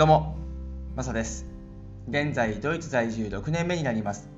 どうも、マサです。現在ドイツ在住6年目になります。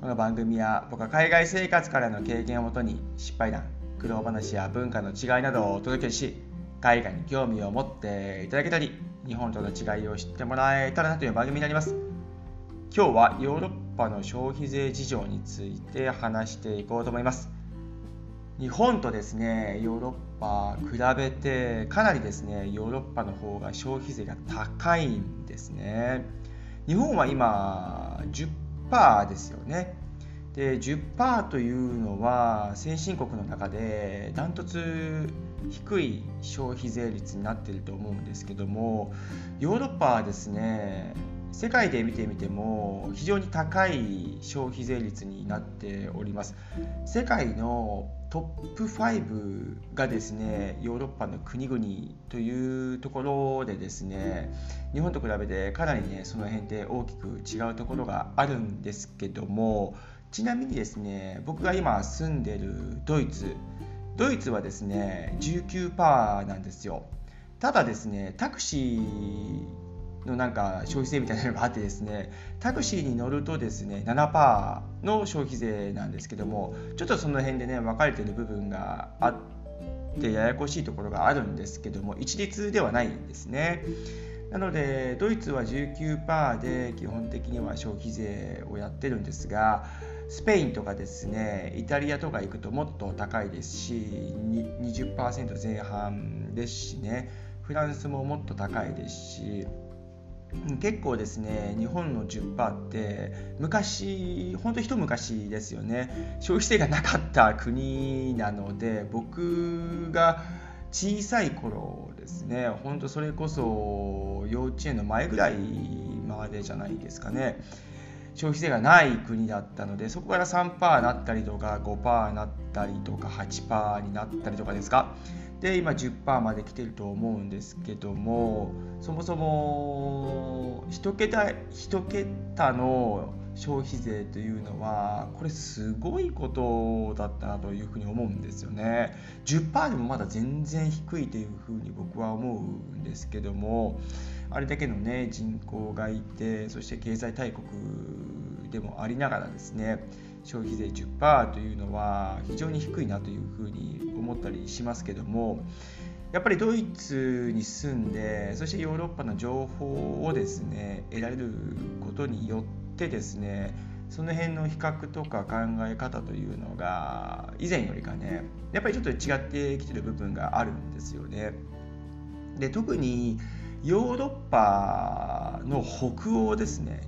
この番組は僕は海外生活からの経験をもとに失敗談、苦労話や文化の違いなどをお届けし、海外に興味を持っていただけたり、日本との違いを知ってもらえたらなという番組になります。今日はヨーロッパの消費税事情について話していこうと思います。日本とですね、ヨーロッパ比べてかなりですね、ヨーロッパの方が消費税が高いんですね。日本は今 10% ですよね。で、10% というのは先進国の中でダントツ低い消費税率になっていると思うんですけども、ヨーロッパはですね、世界で見てみても非常に高い消費税率になっております。世界のトップ5がですね、ヨーロッパの国々というところでですね、日本と比べてかなりね、その辺で大きく違うところがあるんですけども、ちなみにですね、僕が今住んでるドイツはですね 19% なんですよ。ただですね、タクシーのなんか消費税みたいなのがあってですね、タクシーに乗るとですね 7% の消費税なんですけども、ちょっとその辺でね、分かれている部分があってややこしいところがあるんですけども、一律ではないんですね。なのでドイツは 19% で基本的には消費税をやってるんですが、スペインとかですね、イタリアとか行くともっと高いですし、20% 前半ですしね、フランスももっと高いですし、結構ですね、日本の 10% って昔、本当一昔ですよね、消費税がなかった国なので、僕が小さい頃ですね、本当それこそ幼稚園の前ぐらいまでじゃないですかね、消費税がない国だったので、そこから 3% になったりとか 5% になったりとか 8% になったりとかですか。で、今 10% まで来てると思うんですけども、そもそも1桁の消費税というのはこれすごいことだったなというふうに思うんですよね。 10% でもまだ全然低いというふうに僕は思うんですけども、あれだけのね、人口がいて、そして経済大国でもありながらですね、消費税 10% というのは非常に低いなというふうに思ったりしますけども、やっぱりドイツに住んで、そしてヨーロッパの情報をですね、得られることによってですね、その辺の比較とか考え方というのが以前よりかね、やっぱりちょっと違ってきてる部分があるんですよね。で、特にヨーロッパの北欧ですね、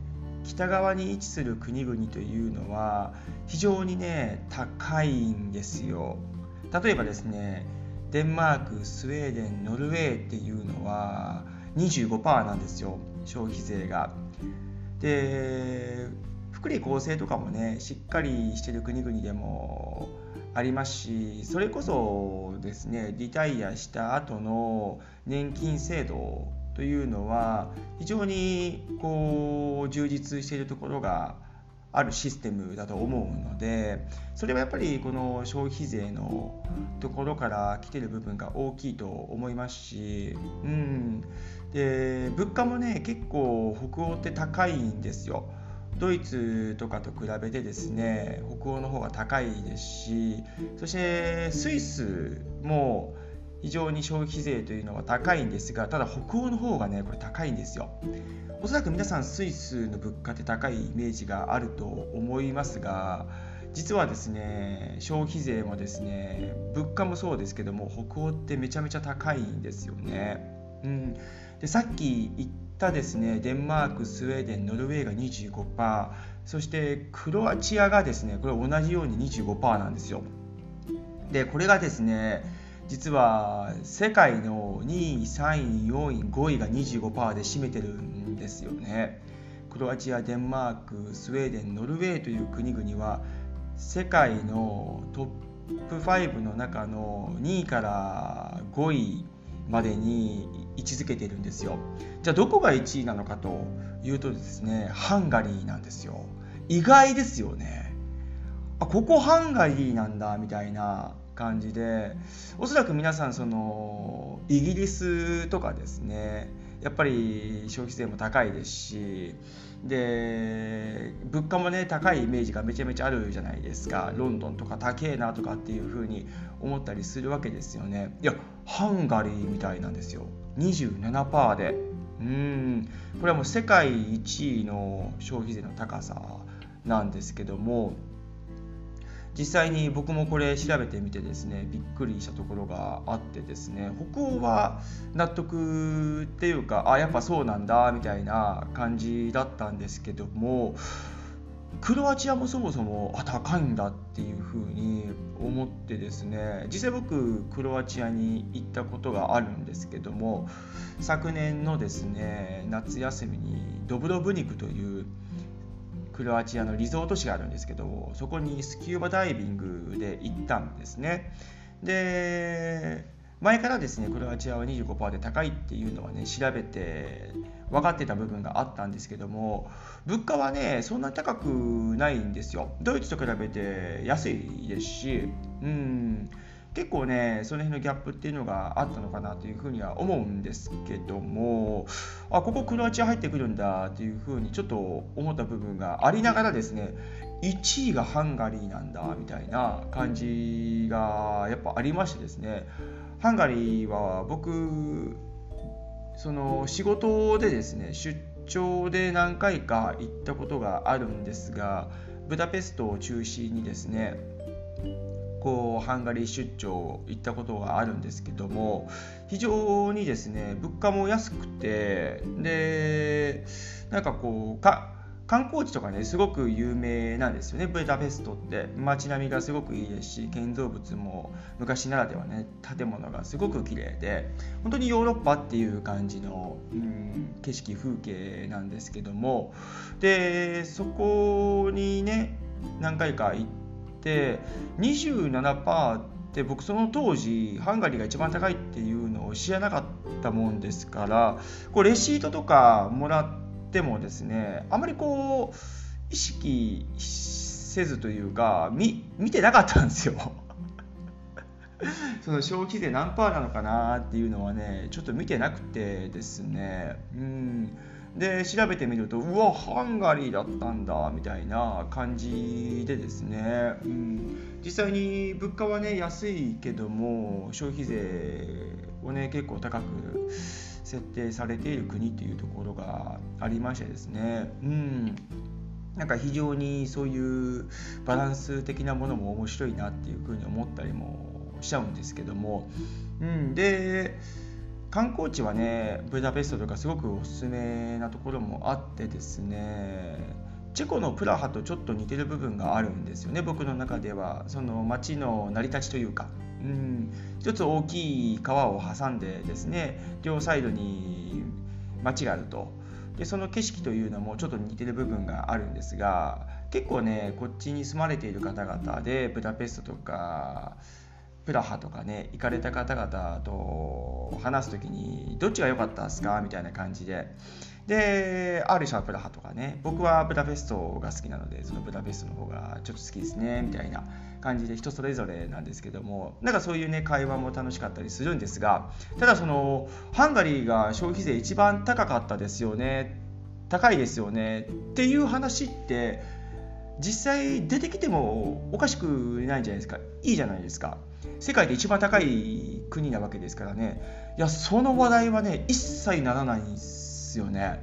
北側に位置する国々というのは非常にね、高いんですよ。例えばですね、デンマーク、スウェーデン、ノルウェーっていうのは 25% なんですよ、消費税が。で、福利厚生とかもね、しっかりしてる国々でもありますし、それこそですね、リタイアした後の年金制度というのは非常にこう充実しているところがあるシステムだと思うので、それはやっぱりこの消費税のところから来ている部分が大きいと思いますし、で、物価もね、結構北欧って高いんですよ。ドイツとかと比べてですね、北欧の方が高いですし、そしてスイスも非常に消費税というのは高いんですが、ただ北欧の方がね、これ高いんですよ。おそらく皆さんスイスの物価って高いイメージがあると思いますが、実はですね、消費税もですね、物価もそうですけども、北欧ってめちゃめちゃ高いんですよね。で、さっき言ったですね、デンマーク、スウェーデン、ノルウェーが 25%、 そしてクロアチアがですね、これ同じように 25% なんですよ。で、これがですね、実は世界の2位、3位、4位、5位が 25% で占めてるんですよね。クロアチア、デンマーク、スウェーデン、ノルウェーという国々は世界のトップ5の中の2位から5位までに位置づけてるんですよ。じゃあどこが1位なのかというとですね、ハンガリーなんですよ。意外ですよね。あ、ここハンガリーなんだみたいな感じで、おそらく皆さん、そのイギリスとかですね、やっぱり消費税も高いですし、で物価もね高いイメージがめちゃめちゃあるじゃないですか。ロンドンとか高えなとかっていう風に思ったりするわけですよね。いやハンガリーみたいなんですよ、 27% で。これはもう世界1位の消費税の高さなんですけども、実際に僕もこれ調べてみてですね、びっくりしたところがあってですね、北欧は納得っていうか、あ、やっぱそうなんだみたいな感じだったんですけども、クロアチアもそもそも高いんだっていうふうに思ってですね、実際僕クロアチアに行ったことがあるんですけども、昨年のですね夏休みにドブロブニクというクロアチアのリゾート地があるんですけど、そこにスキューバダイビングで行ったんですね。で前からですねクロアチアは 25% で高いっていうのはね調べて分かってた部分があったんですけども、物価はねそんなに高くないんですよ。ドイツと比べて安いですし、結構ねその辺のギャップっていうのがあったのかなというふうには思うんですけども、あ、ここクロアチア入ってくるんだっていうふうにちょっと思った部分がありながらですね、1位がハンガリーなんだみたいな感じがやっぱありましてですね、ハンガリーは僕その仕事でですね出張で何回か行ったことがあるんですが、ブダペストを中心にですねハンガリー出張行ったことがあるんですけども、非常にですね物価も安くて、でなんかこう観光地とかねすごく有名なんですよね、ブダペストって。街並みがすごくいいですし、建造物も昔ならではね建物がすごく綺麗で、本当にヨーロッパっていう感じの、景色風景なんですけども、でそこにね何回か行ってで 27% って僕その当時ハンガリーが一番高いっていうのを知らなかったもんですから、こうレシートとかもらってもですねあまりこう意識せずというか見てなかったんですよその消費税何パーなのかなっていうのはねちょっと見てなくてですね、で調べてみると、うわハンガリーだったんだみたいな感じでですね、実際に物価はね安いけども消費税をね結構高く設定されている国っていうところがありましてですね、なんか非常にそういうバランス的なものも面白いなっていうふうに思ったりもしちゃうんですけども、で観光地はねブダペストとかすごくおすすめなところもあってですね、チェコのプラハとちょっと似てる部分があるんですよね、僕の中では。その街の成り立ちというか、一つ大きい川を挟んでですね両サイドに街があると。でその景色というのもちょっと似てる部分があるんですが、結構ねこっちに住まれている方々でブダペストとかプラハとかね行かれた方々と話すときにどっちが良かったですかみたいな感じで、でアーリシャはプラハとかね、僕はブダペストが好きなのでそのブダペストの方がちょっと好きですねみたいな感じで人それぞれなんですけども、なんかそういうね会話も楽しかったりするんですが、ただそのハンガリーが消費税一番高かったですよね、高いですよねっていう話って実際出てきてもおかしくないじゃないですか、いいじゃないですか。世界で一番高い国なわけですからね、いやその話題はね一切ならないんですよね。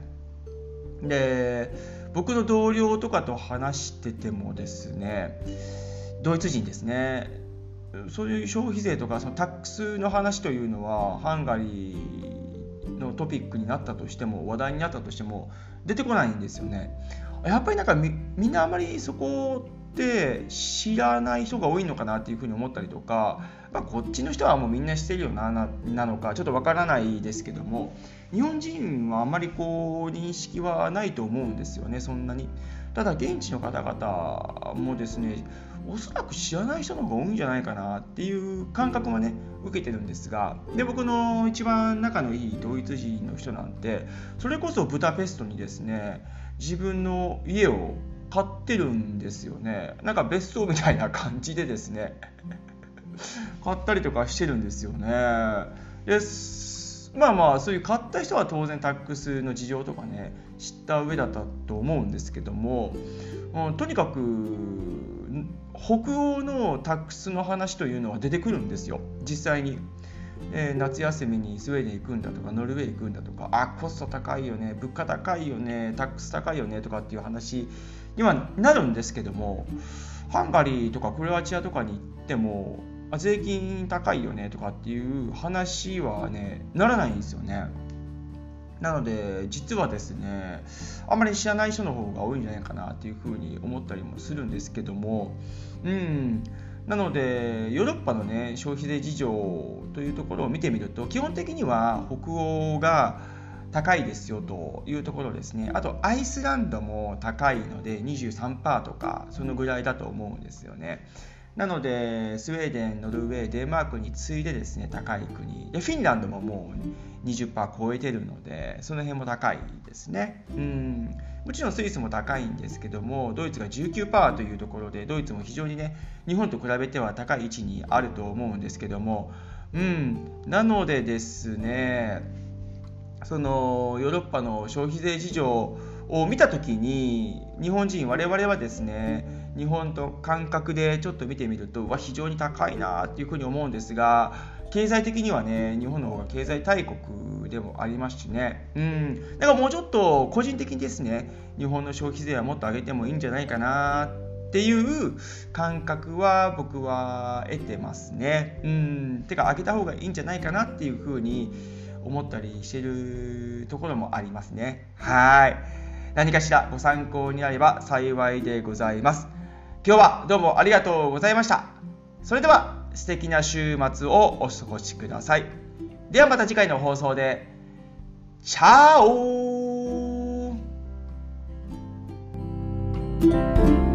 で僕の同僚とかと話しててもですね、ドイツ人ですね、そういう消費税とかそのタックスの話というのはハンガリーのトピックになったとしても話題になったとしても出てこないんですよね。やっぱりなんかみんなあまりそこって知らない人が多いのかなっていうふうに思ったりとか、こっちの人はもうみんな知ってるよな なのかちょっとわからないですけども、日本人はあまりこう認識はないと思うんですよね、そんなに。ただ現地の方々もですねおそらく知らない人の方が多いんじゃないかなっていう感覚はね受けてるんですが、で僕の一番仲のいいドイツ人の人なんてそれこそブダペストにですね自分の家を買ってるんですよね、なんか別荘みたいな感じでですね買ったりとかしてるんですよね。でまあまあそういう買った人は当然タックスの事情とかね知った上だったと思うんですけども、とにかく北欧のタックスの話というのは出てくるんですよ実際に。夏休みにスウェーデン行くんだとかノルウェー行くんだとか、あコスト高いよね、物価高いよね、タックス高いよねとかっていう話にはなるんですけども、ハンガリーとかクロアチアとかに行っても税金高いよねとかっていう話はねならないんですよね。なので実はですねあんまり知らない人の方が多いんじゃないかなっていうふうに思ったりもするんですけども、なのでヨーロッパのね消費税事情というところを見てみると基本的には北欧が高いですよというところですね。あとアイスランドも高いので 23% とかそのぐらいだと思うんですよね。なのでスウェーデン、ノルウェー、デンマークに次いでですね高い国で、フィンランドももう 20% 超えてるのでその辺も高いですね。もちろんスイスも高いんですけども、ドイツが 19% というところでドイツも非常にね日本と比べては高い位置にあると思うんですけども、なのでですねそのヨーロッパの消費税事情を見たときに日本人我々はですね日本と感覚でちょっと見てみると非常に高いなっていうふうに思うんですが、経済的にはね日本の方が経済大国でもありますしね、だからもうちょっと個人的にですね日本の消費税はもっと上げてもいいんじゃないかなっていう感覚は僕は得てますね。てか上げた方がいいんじゃないかなっていうふうに思ったりしてるところもありますね。何かしらご参考になれば幸いでございます。今日はどうもありがとうございました。それでは素敵な週末をお過ごしください。ではまた次回の放送で。チャオ。